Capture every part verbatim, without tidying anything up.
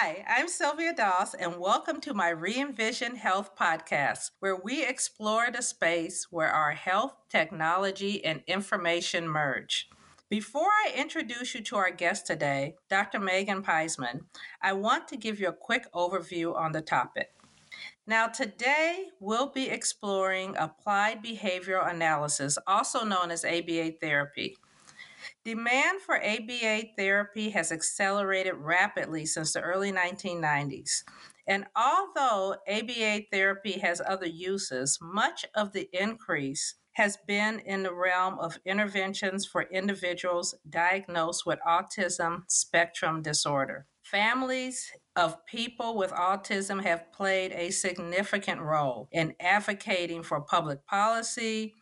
Hi, I'm Sylvia Doss, and welcome to my Re-Envision Health podcast, where we explore the space where our health, technology, and information merge. Before I introduce you to our guest today, Doctor Megan Peisman, I want to give you a quick overview on the topic. Now, today we'll be exploring applied behavioral analysis, also known as A B A therapy. Demand for A B A therapy has accelerated rapidly since the early nineteen nineties. And although A B A therapy has other uses, much of the increase has been in the realm of interventions for individuals diagnosed with autism spectrum disorder. Families of people with autism have played a significant role in advocating for public policy,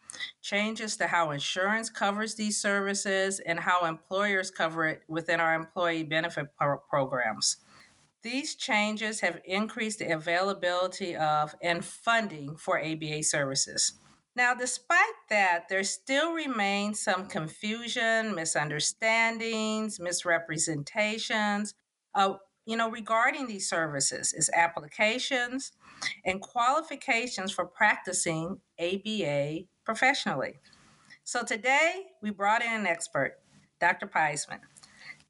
changes to how insurance covers these services, and how employers cover it within our employee benefit pro- programs. These changes have increased the availability of and funding for A B A services. Now, despite that, there still remains some confusion, misunderstandings, misrepresentations, uh, you know, regarding these services, its applications, and qualifications for practicing A B A professionally. So today, we brought in an expert, Doctor Peisman.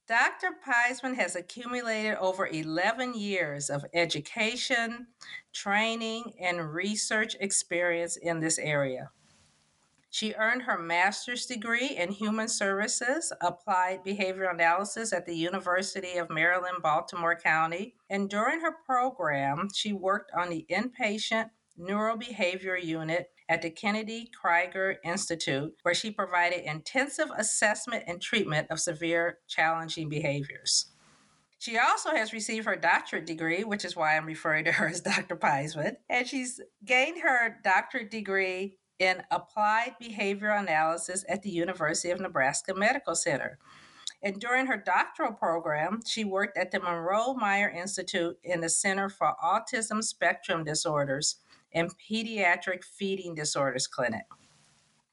Doctor Peisman has accumulated over eleven years of education, training, and research experience in this area. She earned her master's degree in human services, applied behavioral analysis at the University of Maryland, Baltimore County. And during her program, she worked on the inpatient neurobehavior unit at the Kennedy Krieger Institute, where she provided intensive assessment and treatment of severe challenging behaviors. She also has received her doctorate degree, which is why I'm referring to her as Doctor Peisman, and she's gained her doctorate degree in applied behavioral analysis at the University of Nebraska Medical Center. And during her doctoral program, she worked at the Monroe Meyer Institute in the Center for Autism Spectrum Disorders and Pediatric Feeding Disorders Clinic.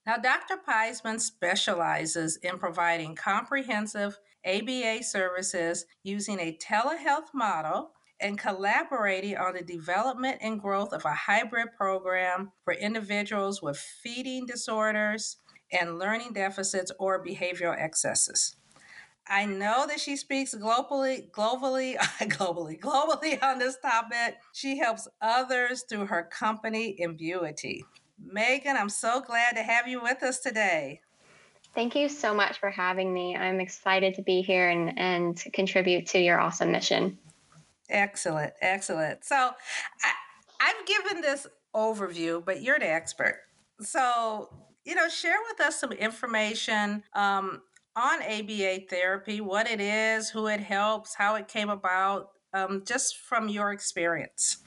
Now, Doctor Peisman specializes in providing comprehensive A B A services using a telehealth model and collaborating on the development and growth of a hybrid program for individuals with feeding disorders and learning deficits or behavioral excesses. I know that she speaks globally, globally, globally, globally on this topic. She helps others through her company, Imbuity. Megan, I'm so glad to have you with us today. Thank you so much for having me. I'm excited to be here and, and contribute to your awesome mission. Excellent, excellent. So I, I've given this overview, but you're the expert. So, you know, share with us some information um, on A B A therapy, what it is, who it helps, how it came about, um, just from your experience.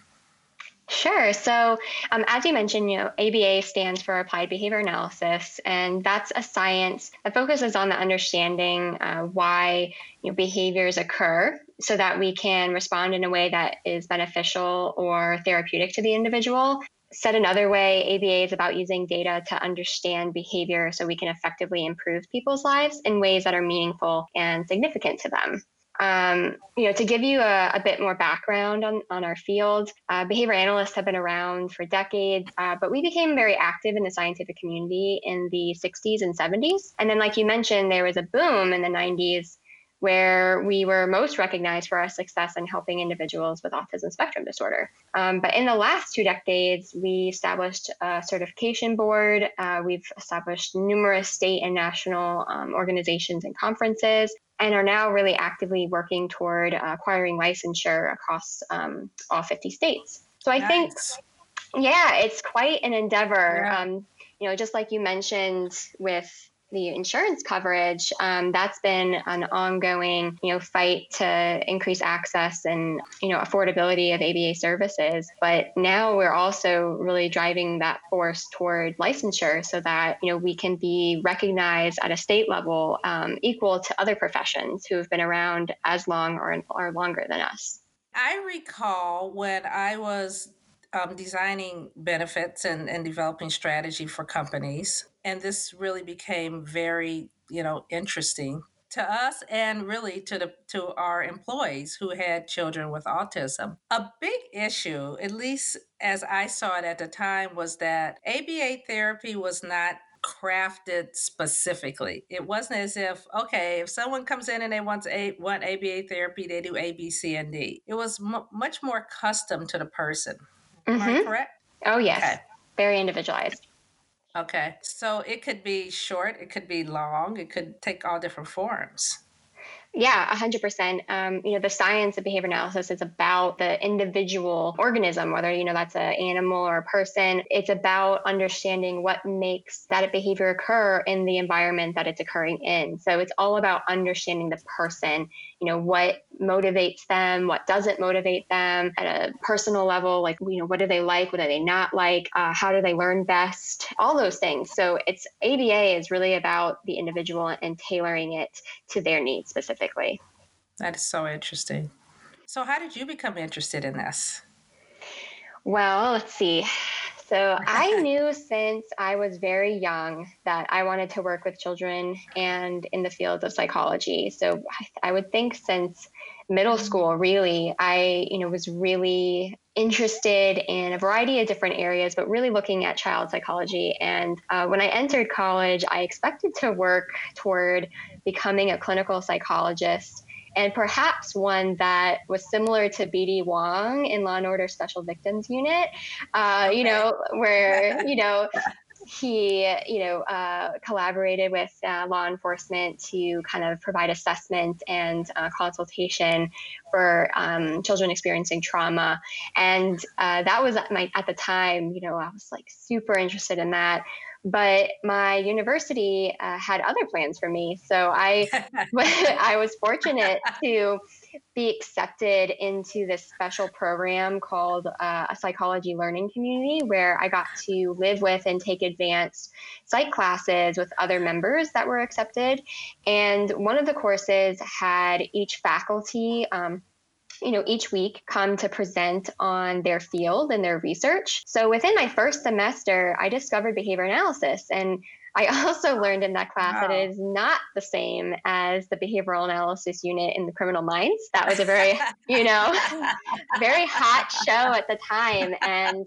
Sure. So um, as you mentioned, you know, A B A stands for Applied Behavior Analysis, and that's a science that focuses on the understanding uh, why you know, behaviors occur so that we can respond in a way that is beneficial or therapeutic to the individual. Said another way, A B A is about using data to understand behavior so we can effectively improve people's lives in ways that are meaningful and significant to them. Um, you know, to give you a, a bit more background on, on our field, uh, behavior analysts have been around for decades, uh, but we became very active in the scientific community in the sixties and seventies. And then, like you mentioned, there was a boom in the nineties where we were most recognized for our success in helping individuals with autism spectrum disorder. Um, but in the last two decades, we established a certification board. Uh, we've established numerous state and national um, organizations and conferences, and are now really actively working toward uh, acquiring licensure across um, all fifty states. So I nice. think, yeah, it's quite an endeavor. Yeah. Um, you know, just like you mentioned with the insurance coverage, um, that's been an ongoing, you know, fight to increase access and, you know, affordability of A B A services. But now we're also really driving that force toward licensure so that, you know, we can be recognized at a state level um, equal to other professions who have been around as long or, or longer than us. I recall when I was um, designing benefits and, and developing strategy for companies, and this really became very, you know, interesting to us and really to the to our employees who had children with autism. A big issue, at least as I saw it at the time, was that A B A therapy was not crafted specifically. It wasn't as if, okay, if someone comes in and they want, a, want A B A therapy, they do A, B, C, and D. It was m- much more custom to the person. Mm-hmm. Am I correct? Oh, yes. Okay. Very individualized. Okay. So it could be short, it could be long, it could take all different forms. Yeah, one hundred percent. Um, you know, the science of behavior analysis is about the individual organism, whether, you know, that's an animal or a person. It's about understanding what makes that behavior occur in the environment that it's occurring in. So it's all about understanding the person, you know, what motivates them, what doesn't motivate them at a personal level, like, you know, what do they like, what do they not like, uh, how do they learn best, all those things. So it's A B A is really about the individual and tailoring it to their needs specifically. That is so interesting. So how did you become interested in this? Well, let's see. So I knew since I was very young that I wanted to work with children and in the field of psychology. So I would think since middle school, really, I, you know, was really interested in a variety of different areas, but really looking at child psychology. And uh, when I entered college, I expected to work toward becoming a clinical psychologist, and perhaps one that was similar to B D Wong in Law and Order Special Victims Unit, uh, okay. you know, where, you know, he, you know, uh, collaborated with uh, law enforcement to kind of provide assessment and uh, consultation for um, children experiencing trauma. And uh, that was my, at the time, you know, I was like super interested in that. But my university uh, had other plans for me. So I, I was fortunate to be accepted into this special program called uh, a psychology learning community, where I got to live with and take advanced psych classes with other members that were accepted. And one of the courses had each faculty um, you know, each week come to present on their field and their research. So within my first semester, I discovered behavior analysis. And I also learned in that class wow. that it is not the same as the behavioral analysis unit in the Criminal Minds. That was a very, you know, very hot show at the time. And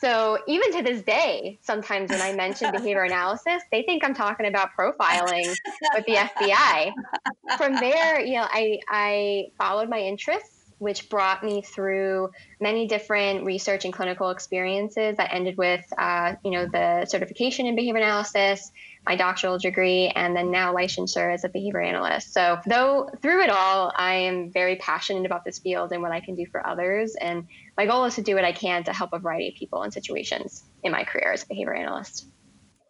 so even to this day, sometimes when I mention behavior analysis, they think I'm talking about profiling with the F B I. From there, you know, I, I followed my interests, which brought me through many different research and clinical experiences that ended with, uh, you know, the certification in behavior analysis, my doctoral degree, and then now licensure as a behavior analyst. So though through it all, I am very passionate about this field and what I can do for others. And my goal is to do what I can to help a variety of people and situations in my career as a behavior analyst.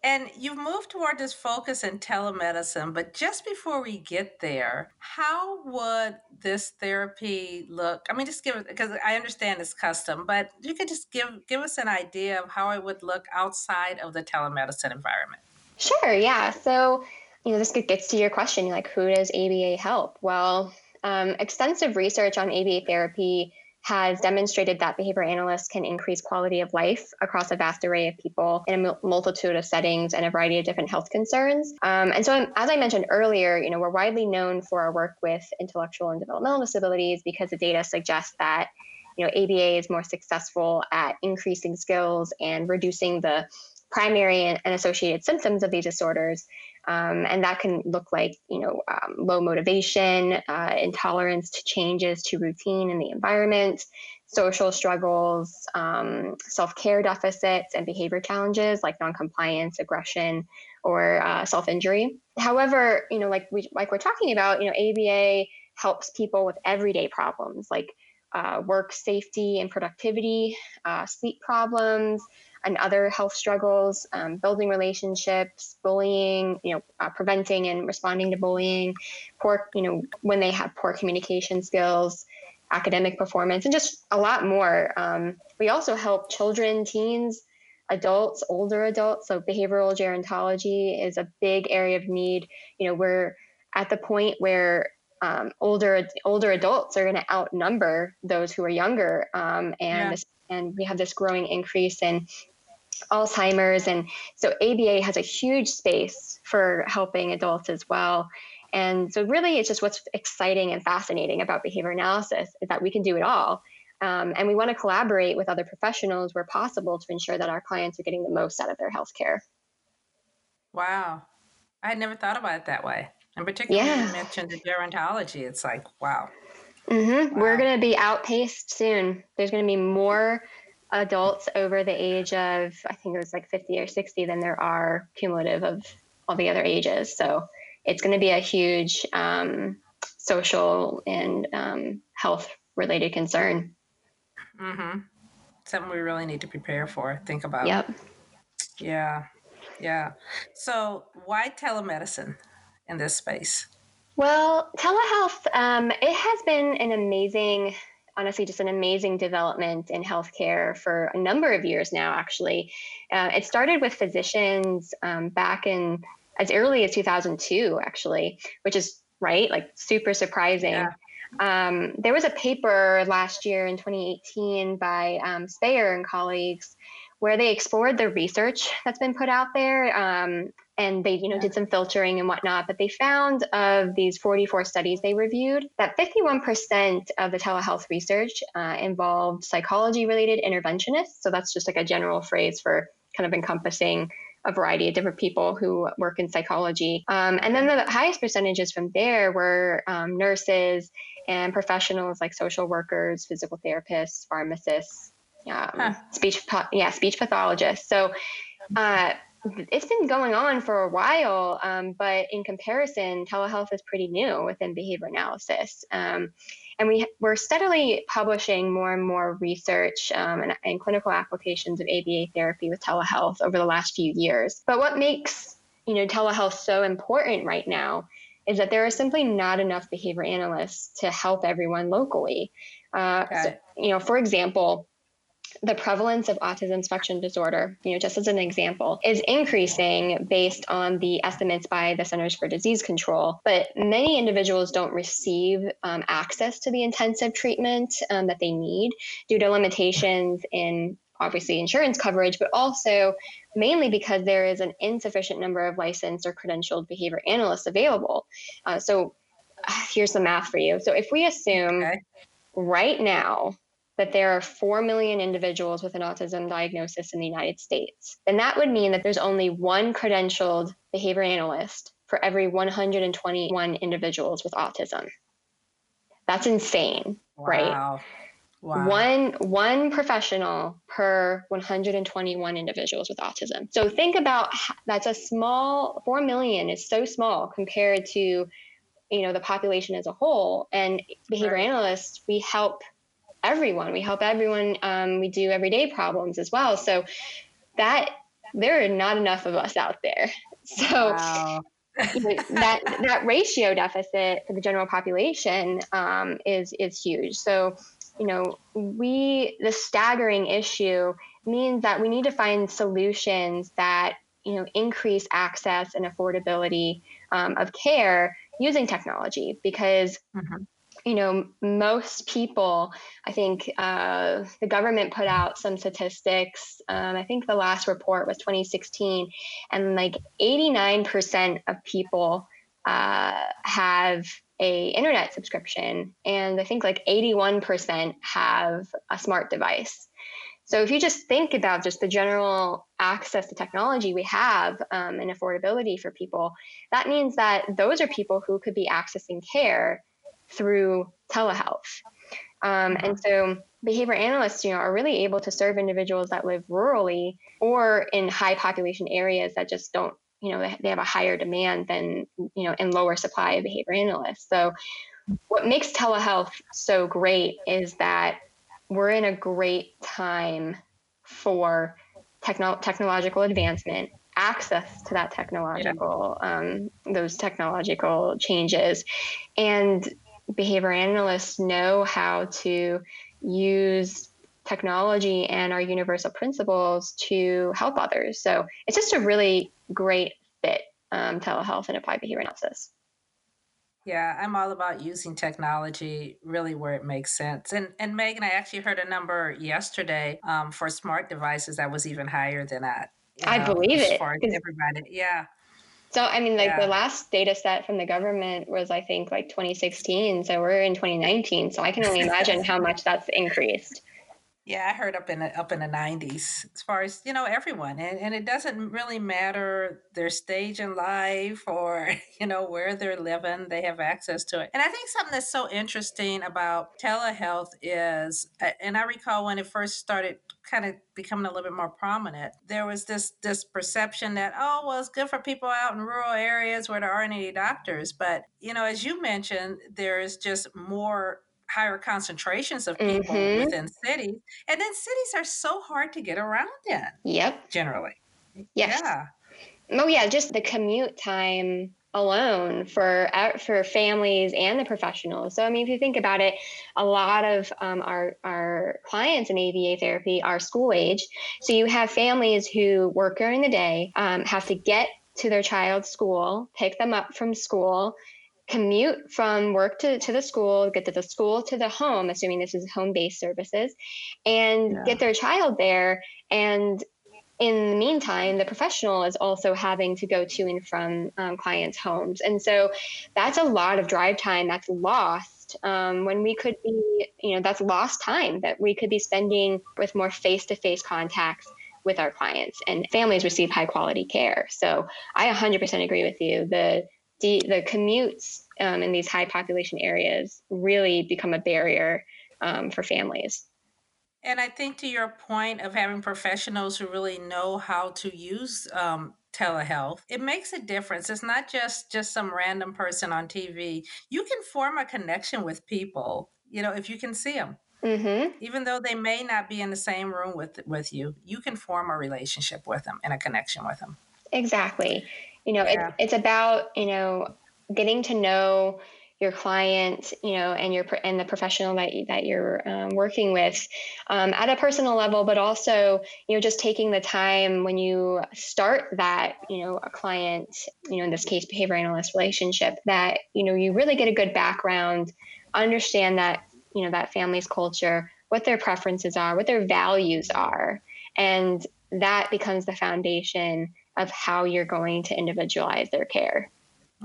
And you've moved toward this focus in telemedicine, but just before we get there, how would this therapy look? I mean, just give it, because I understand it's custom, but you could just give give us an idea of how it would look outside of the telemedicine environment. Sure, yeah. So, you know, this gets to your question, like, who does A B A help? Well, um, extensive research on A B A therapy has demonstrated that behavior analysts can increase quality of life across a vast array of people in a multitude of settings and a variety of different health concerns. Um, and so I'm, as I mentioned earlier, you know, we're widely known for our work with intellectual and developmental disabilities because the data suggests that, you know, A B A is more successful at increasing skills and reducing the primary and associated symptoms of these disorders. Um, and that can look like, you know, um, low motivation, uh, intolerance to changes to routine in the environment, social struggles, um, self-care deficits, and behavior challenges like noncompliance, aggression, or uh, self-injury. However, you know, like we like we're talking about, you know, A B A helps people with everyday problems like uh, work safety and productivity, uh, sleep problems, and other health struggles, um, building relationships, bullying, you know, uh, preventing and responding to bullying, poor, you know, when they have poor communication skills, academic performance, and just a lot more. Um, we also help children, teens, adults, older adults. So behavioral gerontology is a big area of need. You know, we're at the point where um, older older adults are going to outnumber those who are younger, um, and yeah. this And we have this growing increase in Alzheimer's. And so A B A has a huge space for helping adults as well. And so really, it's just what's exciting and fascinating about behavior analysis is that we can do it all. Um, and we want to collaborate with other professionals where possible to ensure that our clients are getting the most out of their healthcare. Wow. I had never thought about it that way. And particularly yeah. you mentioned the gerontology. It's like, wow. Mm-hmm. Wow. We're going to be outpaced soon. There's going to be more adults over the age of, I think it was like fifty or sixty, than there are cumulative of all the other ages. So it's going to be a huge um, social and um, health-related concern. Mm-hmm. Something we really need to prepare for, think about. Yep. Yeah. Yeah. So why telemedicine in this space? Well, telehealth, um, it has been an amazing, honestly, just an amazing development in healthcare for a number of years now, actually. Uh, it started with physicians um, back in as early as two thousand two, actually, which is right, like super surprising. Yeah. Um, there was a paper last year in twenty eighteen by um, Speyer and colleagues where they explored the research that's been put out there. Um, and they, you know, yeah. did some filtering and whatnot, but they found of these forty-four studies they reviewed that fifty-one percent of the telehealth research uh, involved psychology-related interventionists. So that's just like a general phrase for kind of encompassing a variety of different people who work in psychology. Um, and then the highest percentages from there were um, nurses and professionals like social workers, physical therapists, pharmacists, um, huh. speech, yeah, speech pathologists. So, uh, it's been going on for a while, um, but in comparison, telehealth is pretty new within behavior analysis. Um, and we, we're steadily publishing more and more research um, and, and clinical applications of A B A therapy with telehealth over the last few years. But what makes, you know, telehealth so important right now is that there are simply not enough behavior analysts to help everyone locally. Uh, okay. so, you know, for example, the prevalence of autism spectrum disorder, you know, just as an example, is increasing based on the estimates by the Centers for Disease Control. But many individuals don't receive um, access to the intensive treatment um, that they need due to limitations in obviously insurance coverage, but also mainly because there is an insufficient number of licensed or credentialed behavior analysts available. Uh, so here's some math for you. So if we assume okay. right now, that there are four million individuals with an autism diagnosis in the United States, and that would mean that there's only one credentialed behavior analyst for every one hundred twenty-one individuals with autism. That's insane, wow. right? Wow. One, one professional per one hundred twenty-one individuals with autism. So think about that's a small, four million is so small compared to, you know, the population as a whole. And behavior right. analysts, we help everyone. We help everyone. Um, we do everyday problems as well. So that there are not enough of us out there. So wow. you know, that that ratio deficit for the general population um, is is huge. So you know, we the staggering issue means that we need to find solutions that you know increase access and affordability um, of care using technology because. Mm-hmm. You know, most people, I think uh, the government put out some statistics. Um, I think the last report was twenty sixteen, and like eighty-nine percent of people uh, have a internet subscription, and I think like eighty-one percent have a smart device. So if you just think about just the general access to technology we have um, and affordability for people, that means that those are people who could be accessing care through telehealth. Um, and so behavior analysts, you know, are really able to serve individuals that live rurally or in high population areas that just don't, you know, they have a higher demand than, you know, and lower supply of behavior analysts. So what makes telehealth so great is that we're in a great time for techno- technological advancement, access to that technological, yeah. um, those technological changes, and behavior analysts know how to use technology and our universal principles to help others. So it's just a really great fit, um, telehealth and applied behavior analysis. Yeah, I'm all about using technology really where it makes sense. And and Megan, I actually heard a number yesterday um, for smart devices that was even higher than that. You know, I believe it. Everybody. Yeah. So, I mean, like yeah. the last data set from the government was, I think, like twenty sixteen. So we're in twenty nineteen. So I can only imagine how much that's increased. Yeah, I heard up in the, up in the nineties as far as, you know, everyone. And, and it doesn't really matter their stage in life or, you know, where they're living, they have access to it. And I think something that's so interesting about telehealth is, and I recall when it first started kind of becoming a little bit more prominent, there was this this perception that, oh, well, it's good for people out in rural areas where there aren't any doctors. But, you know, as you mentioned, there is just more higher concentrations of people mm-hmm. within cities. And then cities are so hard to get around in. Yep. Generally. Yes. Yeah. Oh, yeah. Just the commute time alone for for families and the professionals. So, I mean, if you think about it, a lot of um, our, our clients in A B A therapy are school age. So you have families who work during the day, um, have to get to their child's school, pick them up from school, commute from work to, to the school, get to the school to the home, assuming this is home-based services, and yeah. get their child there. And in the meantime, the professional is also having to go to and from um, clients' homes. And so that's a lot of drive time that's lost um, when we could be, you know, that's lost time that we could be spending with more face-to-face contacts with our clients, and families receive high-quality care. So I one hundred percent agree with you. The The, the commutes um, in these high population areas really become a barrier um, for families. And I think to your point of having professionals who really know how to use um, telehealth, it makes a difference. It's not just, just some random person on T V. You can form a connection with people, you know, if you can see them. Mm-hmm. Even though they may not be in the same room with, with you, you can form a relationship with them and a connection with them. Exactly. You know, yeah. it, it's about, you know, getting to know your client, you know, and your and the professional that you, that you're um, working with um, at a personal level, but also, you know, just taking the time when you start that, you know, a client, you know, in this case, behavior analyst relationship, that, you know, you really get a good background, understand that, you know, that family's culture, what their preferences are, what their values are, and that becomes the foundation of how you're going to individualize their care.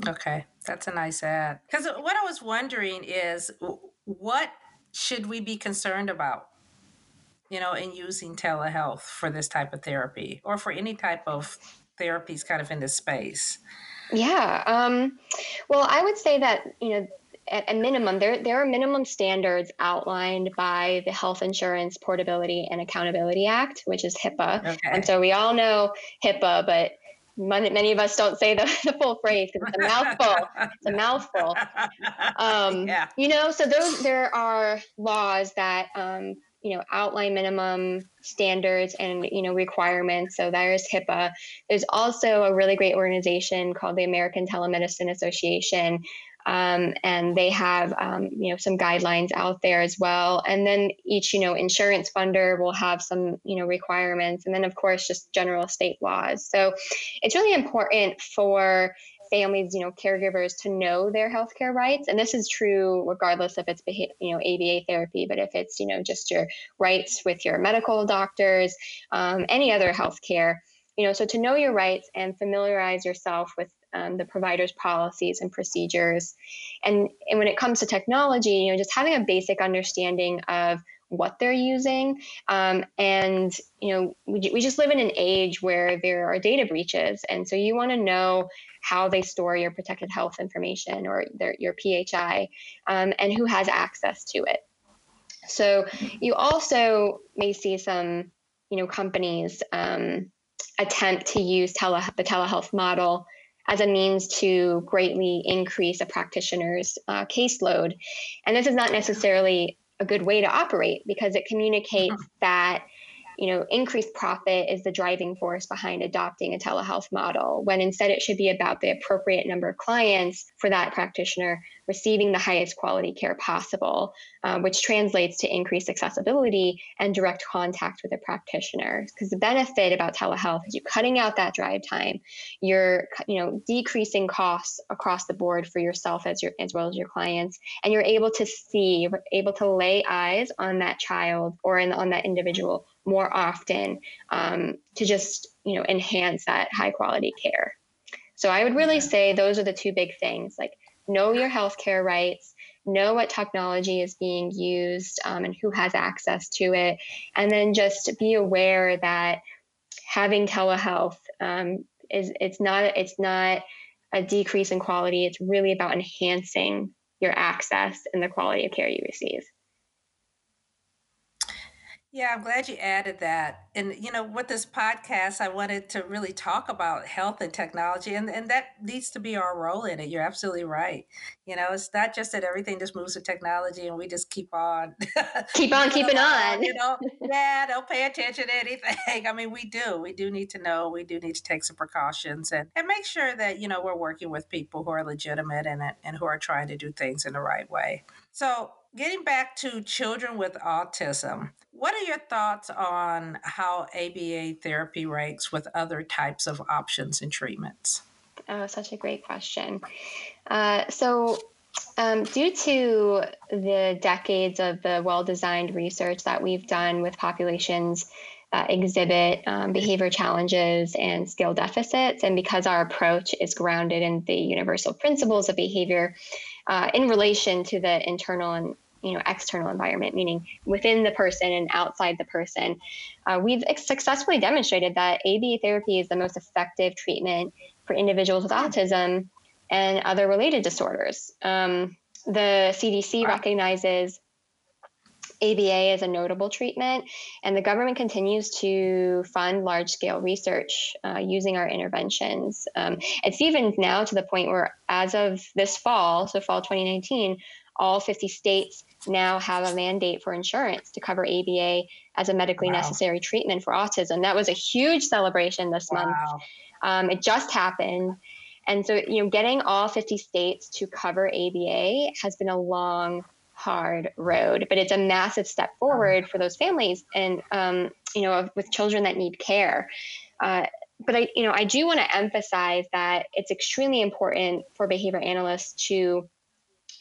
Okay, that's a nice ad. Because what I was wondering is, what should we be concerned about, you know, in using telehealth for this type of therapy or for any type of therapies kind of in this space? Yeah, um, well, I would say that, you know, at a minimum, there there are minimum standards outlined by the Health Insurance Portability and Accountability Act, which is HIPAA. Okay. And so we all know HIPAA, but many, many of us don't say the, the full phrase because it's a mouthful. It's a mouthful. Um, yeah. You know, so those there are laws that, um, you know, outline minimum standards and, you know, requirements. So there's HIPAA. There's also a really great organization called the American Telemedicine Association. Um, and they have, um, you know, some guidelines out there as well. And then each, you know, insurance funder will have some, you know, requirements. And then, of course, just general state laws. So it's really important for families, you know, caregivers to know their healthcare rights. And this is true regardless if it's, you know, A B A therapy, but if it's, you know, just your rights with your medical doctors, um, any other healthcare, you know, so to know your rights and familiarize yourself with Um, the provider's policies and procedures. And, and when it comes to technology, you know, just having a basic understanding of what they're using. Um, and, you know, we, we just live in an age where there are data breaches. And so you want to know how they store your protected health information or their, your P H I um, and who has access to it. So you also may see some, you know, companies um, attempt to use tele, the telehealth model as a means to greatly increase a practitioner's uh, caseload. And this is not necessarily a good way to operate because it communicates that, you know, increased profit is the driving force behind adopting a telehealth model, when instead it should be about the appropriate number of clients for that practitioner receiving the highest quality care possible, uh, which translates to increased accessibility and direct contact with a practitioner. Because the benefit about telehealth is you're cutting out that drive time, you're, you know, decreasing costs across the board for yourself as your as well as your clients, and you're able to see, able to lay eyes on that child or in, on that individual more often um, to just, you know, enhance that high quality care. So I would really say those are the two big things, like know your healthcare rights, know what technology is being used um, and who has access to it. And then just be aware that having telehealth um, is, it's not, it's not a decrease in quality. It's really about enhancing your access and the quality of care you receive. Yeah, I'm glad you added that. And, you know, with this podcast, I wanted to really talk about health and technology, and, and that needs to be our role in it. You're absolutely right. You know, it's not just that everything just moves to technology and we just keep on. Keep on keeping on. You know, yeah, don't pay attention to anything. I mean, we do. We do need to know. We do need to take some precautions and, and make sure that, you know, we're working with people who are legitimate and, and who are trying to do things in the right way. So, getting back to children with autism, what are your thoughts on how A B A therapy ranks with other types of options and treatments? Oh, such a great question. Uh, so um, due to the decades of the well-designed research that we've done with populations uh, exhibit um, behavior challenges and skill deficits, and because our approach is grounded in the universal principles of behavior uh, in relation to the internal and you know, external environment, meaning within the person and outside the person. Uh, we've successfully demonstrated that A B A therapy is the most effective treatment for individuals with autism and other related disorders. Um, the C D C recognizes A B A as a notable treatment, and the government continues to fund large-scale research uh, using our interventions. Um, it's even now to the point where, as of this fall, so fall twenty nineteen, all fifty states now have a mandate for insurance to cover A B A as a medically wow. necessary treatment for autism. That was a huge celebration this wow. month. Um, it just happened. And so, you know, getting all fifty states to cover A B A has been a long, hard road, but it's a massive step forward for those families and, um, you know, with children that need care. Uh, but I, you know, I do want to emphasize that it's extremely important for behavior analysts to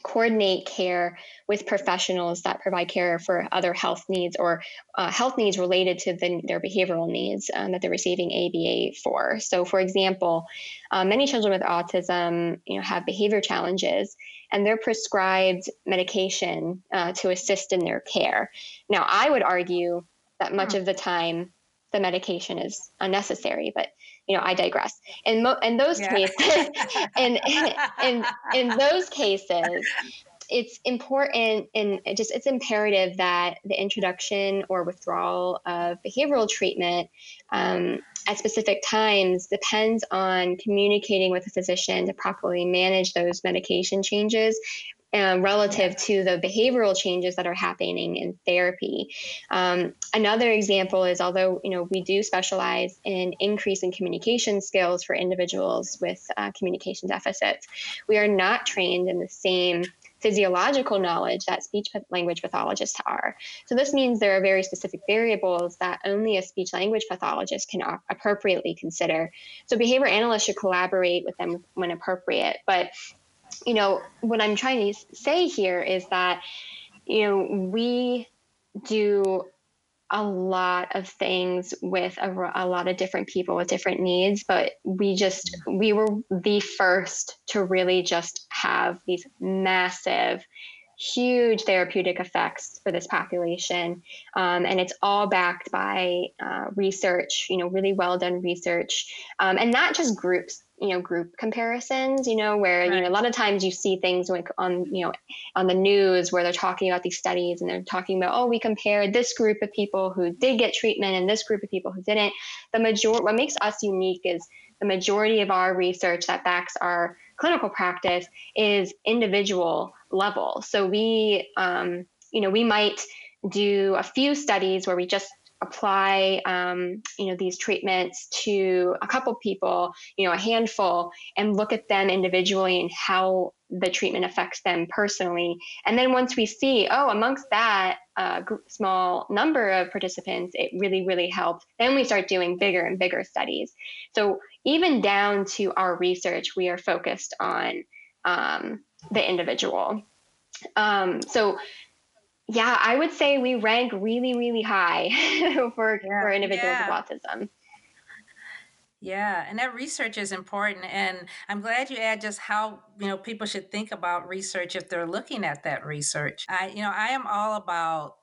coordinate care with professionals that provide care for other health needs or uh, health needs related to the, their behavioral needs um, that they're receiving A B A for. So, for example, uh, many children with autism, you know, have behavior challenges, and they're prescribed medication uh, to assist in their care. Now, I would argue that much of the time the medication is unnecessary, but you know, I digress. In, mo- in those yeah. cases, in, in, in those cases, it's important and it just it's imperative that the introduction or withdrawal of behavioral treatment um, at specific times depends on communicating with a physician to properly manage those medication changes Um, relative to the behavioral changes that are happening in therapy. Um, another example is, although you know we do specialize in increasing communication skills for individuals with uh, communication deficits, we are not trained in the same physiological knowledge that speech language pathologists are. So this means there are very specific variables that only a speech language pathologist can op- appropriately consider. So behavior analysts should collaborate with them when appropriate, but you know, what I'm trying to say here is that, you know, we do a lot of things with a, a lot of different people with different needs, but we just, we were the first to really just have these massive, huge therapeutic effects for this population. Um, and it's all backed by uh, research, you know, really well done research, um, and not just groups. You know, group comparisons, you know, where, right. you know, a lot of times you see things like on, you know, on the news where they're talking about these studies and they're talking about, oh, we compared this group of people who did get treatment and this group of people who didn't. The major, what makes us unique is the majority of our research that backs our clinical practice is individual level. So we, um, you know, we might do a few studies where we just apply, um, you know, these treatments to a couple people, you know, a handful, and look at them individually and how the treatment affects them personally. And then once we see, oh, amongst that uh, small number of participants, it really, really helped, then we start doing bigger and bigger studies. So even down to our research, we are focused on um, the individual. Um, so Yeah, I would say we rank really, really high for, yeah, for individuals yeah. with autism. Yeah, and that research is important. And I'm glad you add just how, you know, people should think about research if they're looking at that research. I, you know, I am all about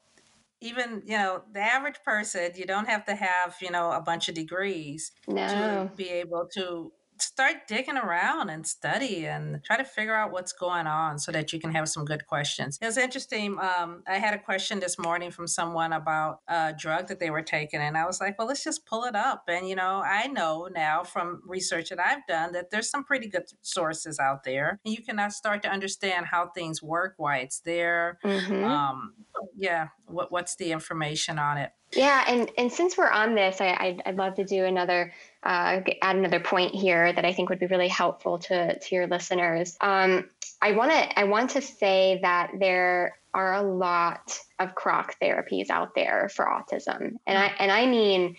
even, you know, the average person, you don't have to have, you know, a bunch of degrees no. to be able to start digging around and study and try to figure out what's going on so that you can have some good questions. It was interesting. Um, I had a question this morning from someone about a drug that they were taking. And I was like, well, let's just pull it up. And, you know, I know now from research that I've done that there's some pretty good sources out there. And you can now start to understand how things work, why it's there. Mm-hmm. Um, yeah. What, what's the information on it? Yeah. And, and since we're on this, I, I'd, I'd love to do another Uh, add another point here that I think would be really helpful to, to your listeners. Um, I want to I want to say that there are a lot of crock therapies out there for autism, and I and I mean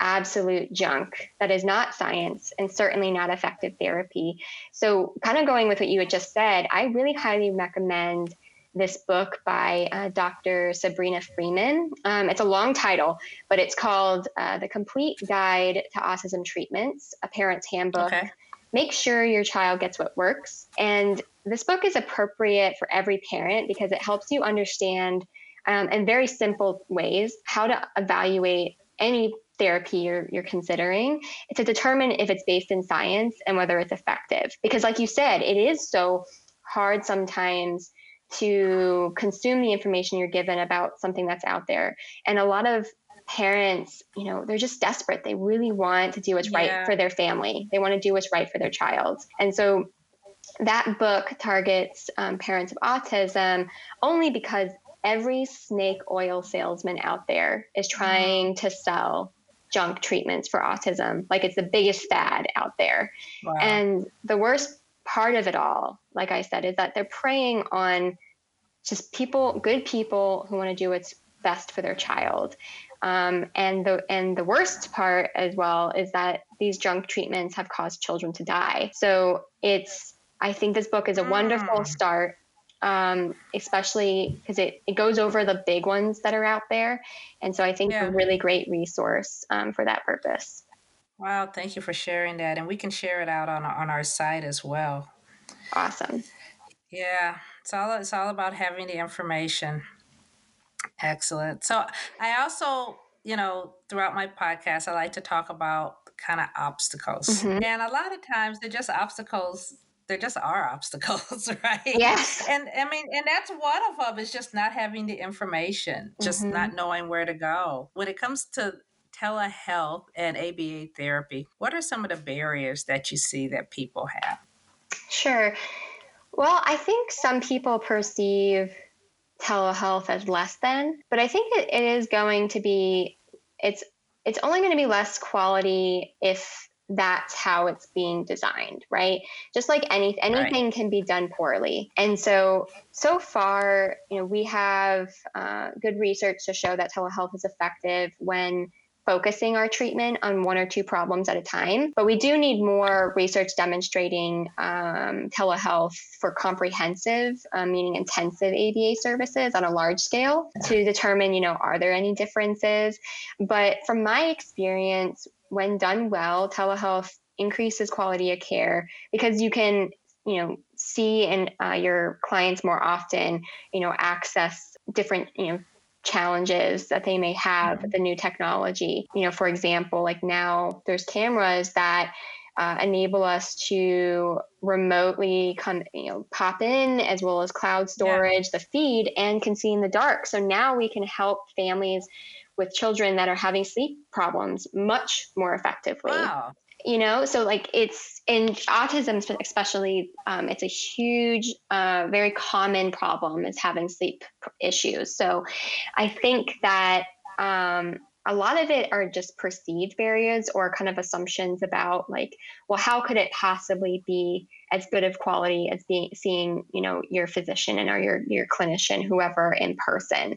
absolute junk that is not science and certainly not effective therapy. So, kind of going with what you had just said, I really highly recommend this book by uh, Doctor Sabrina Freeman. Um, it's a long title, but it's called uh, The Complete Guide to Autism Treatments, A Parent's Handbook. Okay. Make sure your child gets what works. And this book is appropriate for every parent because it helps you understand um, in very simple ways how to evaluate any therapy you're, you're considering to determine if it's based in science and whether it's effective. Because like you said, it is so hard sometimes to consume the information you're given about something that's out there. And a lot of parents, you know, they're just desperate. They really want to do what's yeah. right for their family. They want to do what's right for their child. And so that book targets um, parents of autism only because every snake oil salesman out there is trying to sell junk treatments for autism. Like it's the biggest fad out there. Wow. And the worst part of it all, like I said, is that they're preying on just people, good people who want to do what's best for their child. Um, and the and the worst part as well is that these junk treatments have caused children to die. So it's, I think this book is a wonderful mm. start, um, especially because it, it goes over the big ones that are out there. And so I think yeah. it's a really great resource um, for that purpose. Wow. Thank you for sharing that. And we can share it out on, on our site as well. Awesome. Yeah. It's all, it's all about having the information. Excellent. So I also, you know, throughout my podcast, I like to talk about kind of obstacles. Mm-hmm. And a lot of times they're just obstacles. There just are obstacles, right? Yes. And I mean, and that's one of them is just not having the information, just mm-hmm. not knowing where to go. When it comes to telehealth and A B A therapy, what are some of the barriers that you see that people have? Sure. Well, I think some people perceive telehealth as less than, but I think it, it is going to be, it's, it's only going to be less quality if that's how it's being designed, right? Just like any, anything right. can be done poorly. And so, so far, you know, we have uh, good research to show that telehealth is effective when focusing our treatment on one or two problems at a time. But we do need more research demonstrating um, telehealth for comprehensive, um, meaning intensive A B A services on a large scale to determine, you know, are there any differences? But from my experience, when done well, telehealth increases quality of care because you can, you know, see and uh, your clients more often, you know, access different, you know, challenges that they may have with the new technology. You know, for example, like now there's cameras that uh, enable us to remotely come, you know, pop in as well as cloud storage, yeah. the feed, and can see in the dark. So now we can help families with children that are having sleep problems much more effectively. Wow. You know, so like it's in autism, especially, um, it's a huge, uh, very common problem is having sleep issues. So I think that um, a lot of it are just perceived barriers or kind of assumptions about like, well, how could it possibly be as good of quality as being, seeing, you know, your physician and or your, your clinician, whoever in person.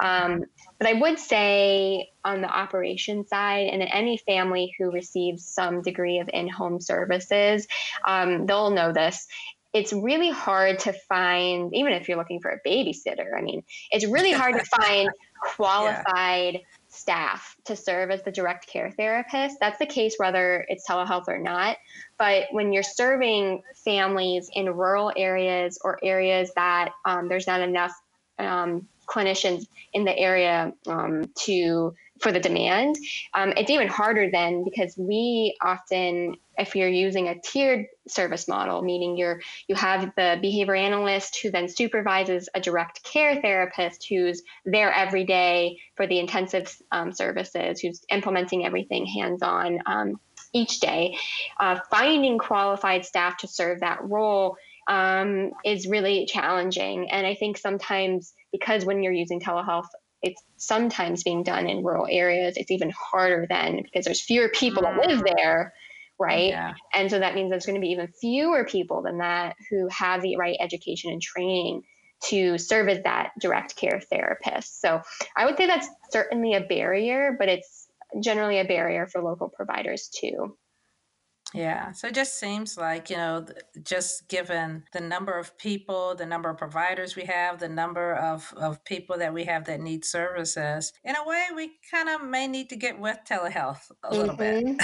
Um, but I would say on the operation side and then any family who receives some degree of in-home services, um, they'll know this. It's really hard to find, even if you're looking for a babysitter, I mean, it's really hard to find qualified yeah. staff to serve as the direct care therapist. That's the case whether it's telehealth or not. But when you're serving families in rural areas or areas that um, there's not enough um, clinicians in the area um, to for the demand, um, it's even harder then, because we often, if you're using a tiered service model, meaning you're you have the behavior analyst who then supervises a direct care therapist who's there every day for the intensive um, services, who's implementing everything hands-on um, each day, uh, finding qualified staff to serve that role um, is really challenging. And I think sometimes, because when you're using telehealth, it's sometimes being done in rural areas, it's even harder then, because there's fewer people that live there, right? Yeah. And so that means there's going to be even fewer people than that who have the right education and training to serve as that direct care therapist. So I would say that's certainly a barrier, but it's generally a barrier for local providers too. Yeah. So it just seems like, you know, just given the number of people, the number of providers we have, the number of, of people that we have that need services, in a way, we kind of may need to get with telehealth a mm-hmm. little bit.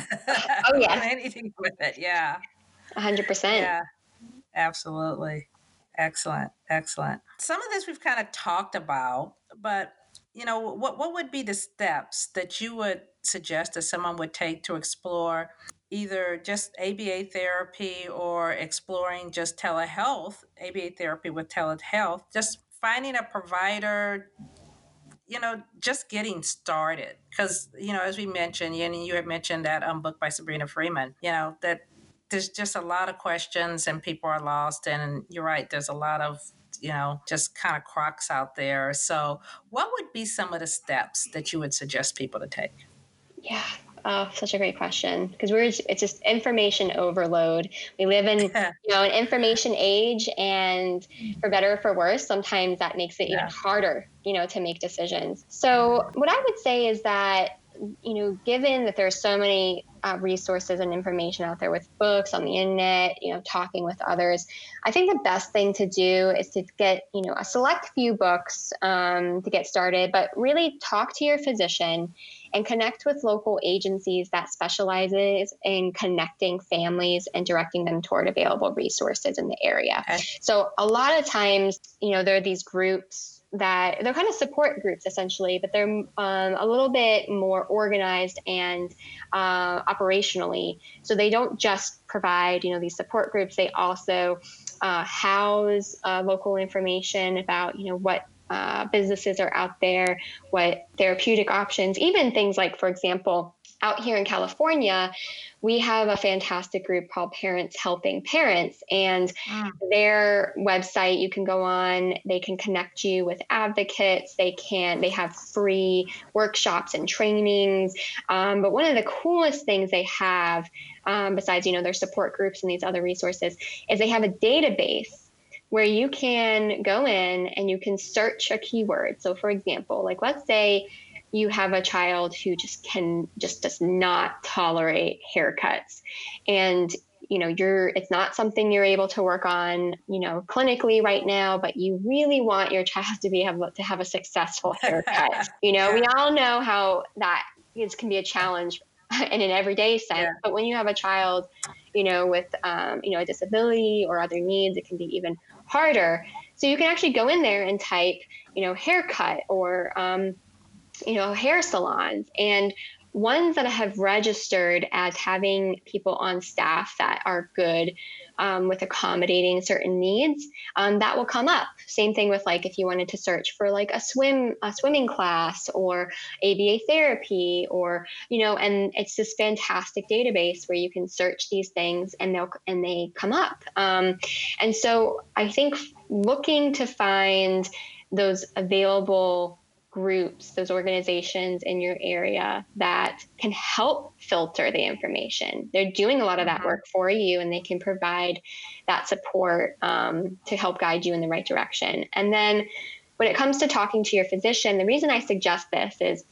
Oh, yeah. Anything with it. Yeah. one hundred percent. Yeah. Absolutely. Excellent. Excellent. Some of this we've kind of talked about, but, you know, what, what would be the steps that you would suggest that someone would take to explore either just A B A therapy or exploring just telehealth, A B A therapy with telehealth, just finding a provider, you know, just getting started? Because, you know, as we mentioned, and you had mentioned that um, book by Sabrina Freeman, you know, that there's just a lot of questions and people are lost. And you're right, there's a lot of, you know, just kind of crocs out there. So what would be some of the steps that you would suggest people to take? Yeah. Oh, such a great question, because we're it's just information overload. We live in you know an information age, and for better or for worse, sometimes that makes it yeah. even harder, you know, to make decisions. So what I would say is that, you know, given that there's so many uh, resources and information out there with books on the internet, you know, talking with others, I think the best thing to do is to get, you know, a select few books um, to get started, but really talk to your physician and connect with local agencies that specializes in connecting families and directing them toward available resources in the area. Okay. So a lot of times, you know, there are these groups that they're kind of support groups essentially, but they're um, a little bit more organized and uh, operationally. So they don't just provide, you know, these support groups. They also uh, house uh, local information about, you know, what uh, businesses are out there, what therapeutic options, even things like, for example, out here in California, we have a fantastic group called Parents Helping Parents, and wow. their website, you can go on, they can connect you with advocates, they can, they have free workshops and trainings. Um, but one of the coolest things they have, um, besides, you know, their support groups and these other resources, is they have a database where you can go in and you can search a keyword. So for example, like let's say you have a child who just can just does not tolerate haircuts, and you know you're it's not something you're able to work on, you know, clinically right now, but you really want your child to be able to have a successful haircut. You know, we all know how that is, can be a challenge in an everyday sense, yeah. but when you have a child, you know, with um, you know, a disability or other needs, it can be even harder. So you can actually go in there and type, you know, haircut or um, you know, hair salons, and ones that have registered as having people on staff that are good um, with accommodating certain needs, um, that will come up. Same thing with like, if you wanted to search for like a swim, a swimming class or A B A therapy or, you know, and it's this fantastic database where you can search these things and they'll, and they come up. Um, and so I think looking to find those available groups, those organizations in your area that can help filter the information. They're doing a lot of that work for you, and they can provide that support um, to help guide you in the right direction. And then when it comes to talking to your physician, the reason I suggest this is,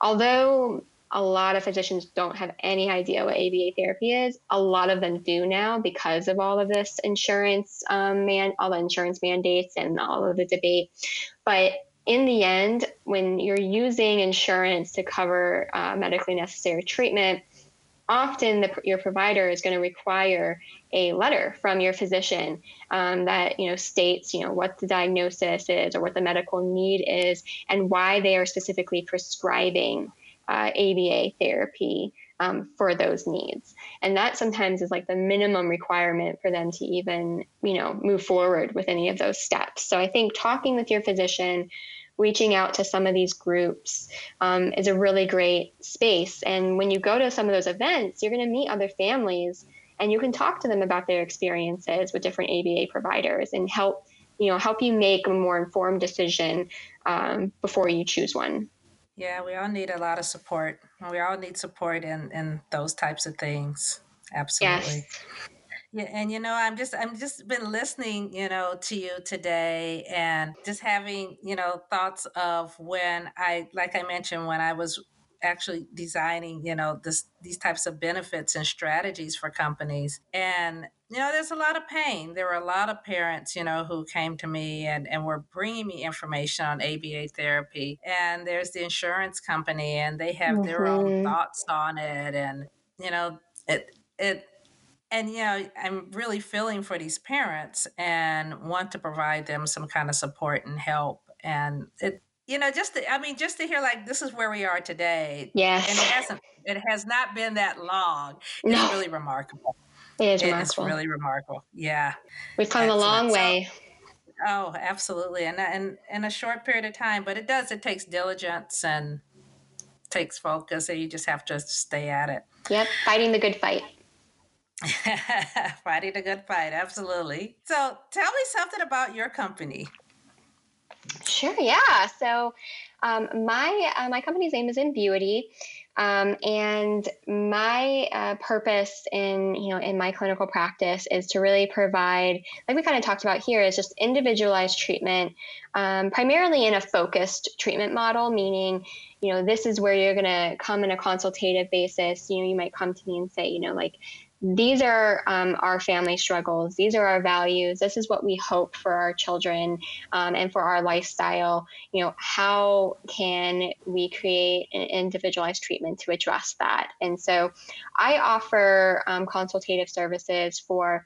although a lot of physicians don't have any idea what A B A therapy is, a lot of them do now because of all of this insurance, um, man, all the insurance mandates and all of the debate. But in the end, when you're using insurance to cover uh, medically necessary treatment, often the, your provider is going to require a letter from your physician um, that, you know, states, you know, what the diagnosis is or what the medical need is and why they are specifically prescribing uh, A B A therapy um, for those needs. And that sometimes is like the minimum requirement for them to even, you know, move forward with any of those steps. So I think talking with your physician, reaching out to some of these groups um, is a really great space. And when you go to some of those events, you're going to meet other families and you can talk to them about their experiences with different A B A providers and help, you know, help you make a more informed decision um, before you choose one. Yeah, we all need a lot of support. We all need support in, in those types of things. Absolutely. Yes. Yeah, and you know, I'm just, I'm just been listening, you know, to you today, and just having, you know, thoughts of when I, like I mentioned, when I was actually designing, you know, this, these types of benefits and strategies for companies, and you know, there's a lot of pain. There were a lot of parents, you know, who came to me and, and were bringing me information on A B A therapy, and there's the insurance company, and they have mm-hmm. their own thoughts on it, and you know, it it. And, you know, I'm really feeling for these parents and want to provide them some kind of support and help. And, it, you know, just to, I mean, just to hear like this is where we are today. Yes. And it hasn't, it has not been that long. It's no. really remarkable. It is it remarkable. It's really remarkable. Yeah. We've come Excellent. a long way. So, oh, absolutely. And, and in a short period of time, but it does, it takes diligence and takes focus, and you just have to stay at it. Yep. Fighting the good fight. Fighting a good fight, absolutely. So tell me something about your company. Sure, yeah. So um, my uh, my company's name is Imbuity, um, and my uh, purpose in you know in my clinical practice is to really provide, like we kind of talked about here, is just individualized treatment, um, primarily in a focused treatment model, meaning, you know, this is where you're going to come in a consultative basis. You know, you might come to me and say, you know, like, these are um, our family struggles. These are our values. This is what we hope for our children um, and for our lifestyle. You know, how can we create an individualized treatment to address that? And so I offer um, consultative services for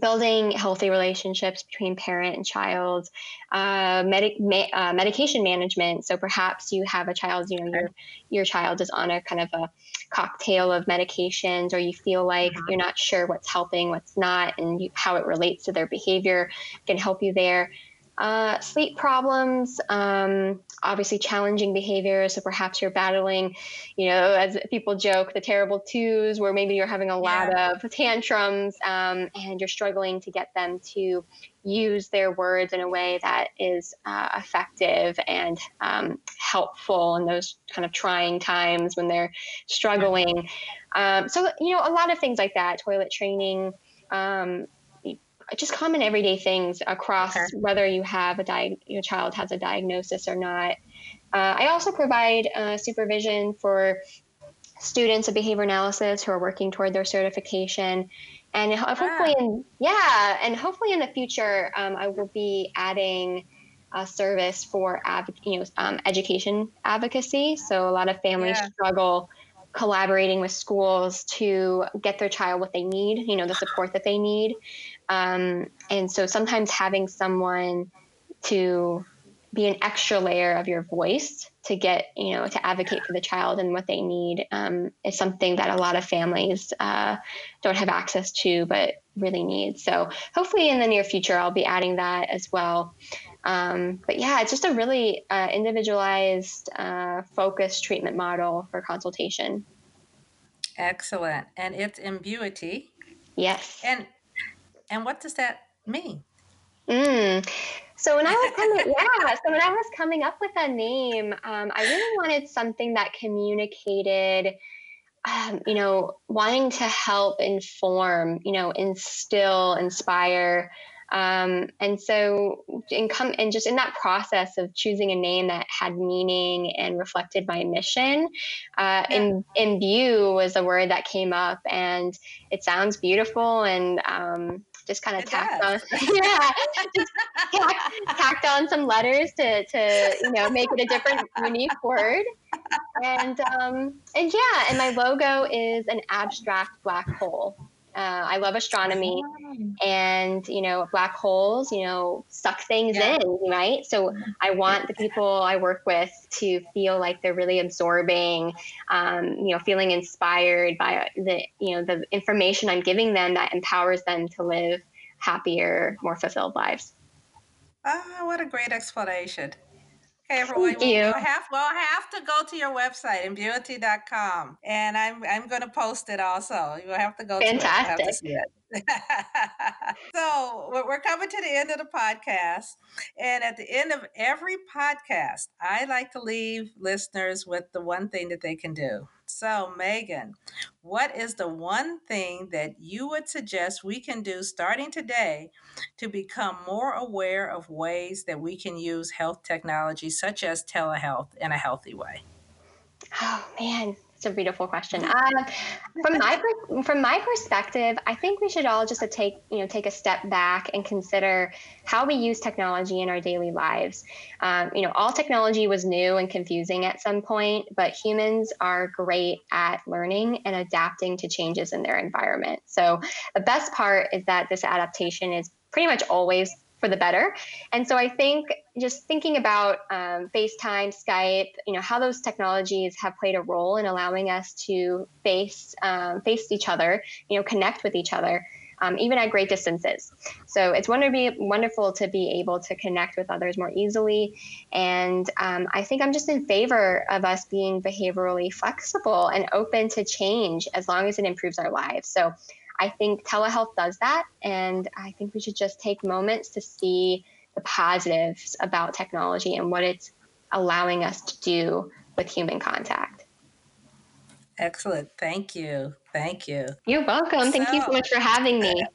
building healthy relationships between parent and child, uh, medic ma- uh, medication management. So perhaps you have a child, you know, your, your child is on a kind of a cocktail of medications, or you feel like you're not sure what's helping, what's not, and you, how it relates to their behavior. I can help you there. Uh, sleep problems, um, obviously challenging behaviors. So perhaps you're battling, you know, as people joke, the terrible twos, where maybe you're having a lot yeah. of tantrums um, and you're struggling to get them to use their words in a way that is uh, effective and um, helpful in those kind of trying times when they're struggling. Um, so, you know, a lot of things like that, toilet training, um, just common everyday things across okay. whether you have a di- your child has a diagnosis or not. Uh, I also provide uh, supervision for students of behavior analysis who are working toward their certification, and hopefully, ah. in, yeah, and hopefully in the future, um, I will be adding a service for adv- you know um, education advocacy. So a lot of families yeah. struggle collaborating with schools to get their child what they need, you know, the support that they need. Um, and so sometimes having someone to be an extra layer of your voice to get, you know, to advocate for the child and what they need um, is something that a lot of families uh, don't have access to, but really need. So hopefully in the near future, I'll be adding that as well. Um, but yeah, it's just a really uh, individualized, uh, focused treatment model for consultation. Excellent. And it's Imbuity. Yes. And And what does that mean? Mm. So when I was coming, yeah. So when I was coming up with a name, um, I really wanted something that communicated, um, you know, wanting to help inform, you know, instill, inspire, um, and so in com- and just in that process of choosing a name that had meaning and reflected my mission, uh, yeah. im- imbue was a word that came up, and it sounds beautiful and. Um, just kind of tacked on, yeah, just tacked, tacked on some letters to, to, you know, make it a different, unique word. And, um, and yeah, and my logo is an abstract black hole. Uh, I love astronomy, and, you know, black holes, you know, suck things yeah. in, right? So I want the people I work with to feel like they're really absorbing, um, you know, feeling inspired by the, you know, the information I'm giving them that empowers them to live happier, more fulfilled lives. Oh, what a great explanation. Hey everyone, Thank you. We'll have, we'll have to go to your website, imbuity dot com, and I'm I'm going to post it also. You'll have to go Fantastic. To it. We'll have to see it. So we're coming to the end of the podcast, and at the end of every podcast, I like to leave listeners with the one thing that they can do. So Megan, what is the one thing that you would suggest we can do starting today to become more aware of ways that we can use health technology, such as telehealth, in a healthy way? Oh man, it's a beautiful question. Um, from my from my perspective, I think we should all just take you know take a step back and consider how we use technology in our daily lives. Um, you know, all technology was new and confusing at some point, but humans are great at learning and adapting to changes in their environment. So the best part is that this adaptation is pretty much always for the better. And so I think just thinking about um, FaceTime, Skype, you know, how those technologies have played a role in allowing us to face um, face each other, you know, connect with each other, um, even at great distances. So it's wonderful to be able to connect with others more easily. And um, I think I'm just in favor of us being behaviorally flexible and open to change as long as it improves our lives. So I think telehealth does that, and I think we should just take moments to see the positives about technology and what it's allowing us to do with human contact. Excellent. Thank you. Thank you. You're welcome. So, thank you so much for having me.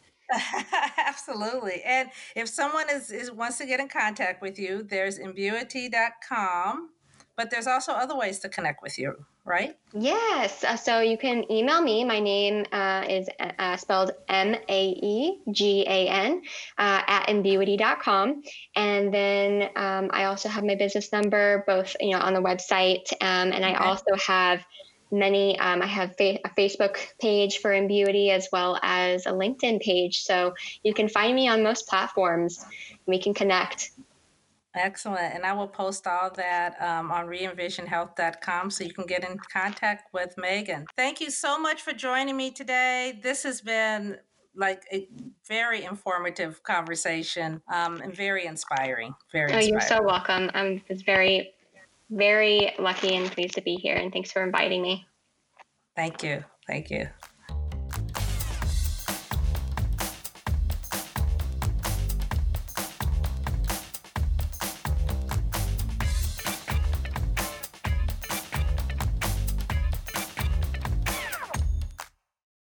Absolutely. And if someone is, is wants to get in contact with you, there's imbuity dot com, but there's also other ways to connect with you. Right? Yes. So you can email me. My name uh, is uh, spelled M A E G A N uh, at imbuity dot com. And then um, I also have my business number, both, you know, on the website. Um, and I okay. also have many, um, I have fa- a Facebook page for Imbuity as well as a LinkedIn page. So you can find me on most platforms. We can connect. Excellent. And I will post all that um, on re envision health dot com so you can get in contact with Megan. Thank you so much for joining me today. This has been like a very informative conversation um, and very inspiring. Very inspiring. Oh, you're so welcome. I'm very, very lucky and pleased to be here. And thanks for inviting me. Thank you. Thank you.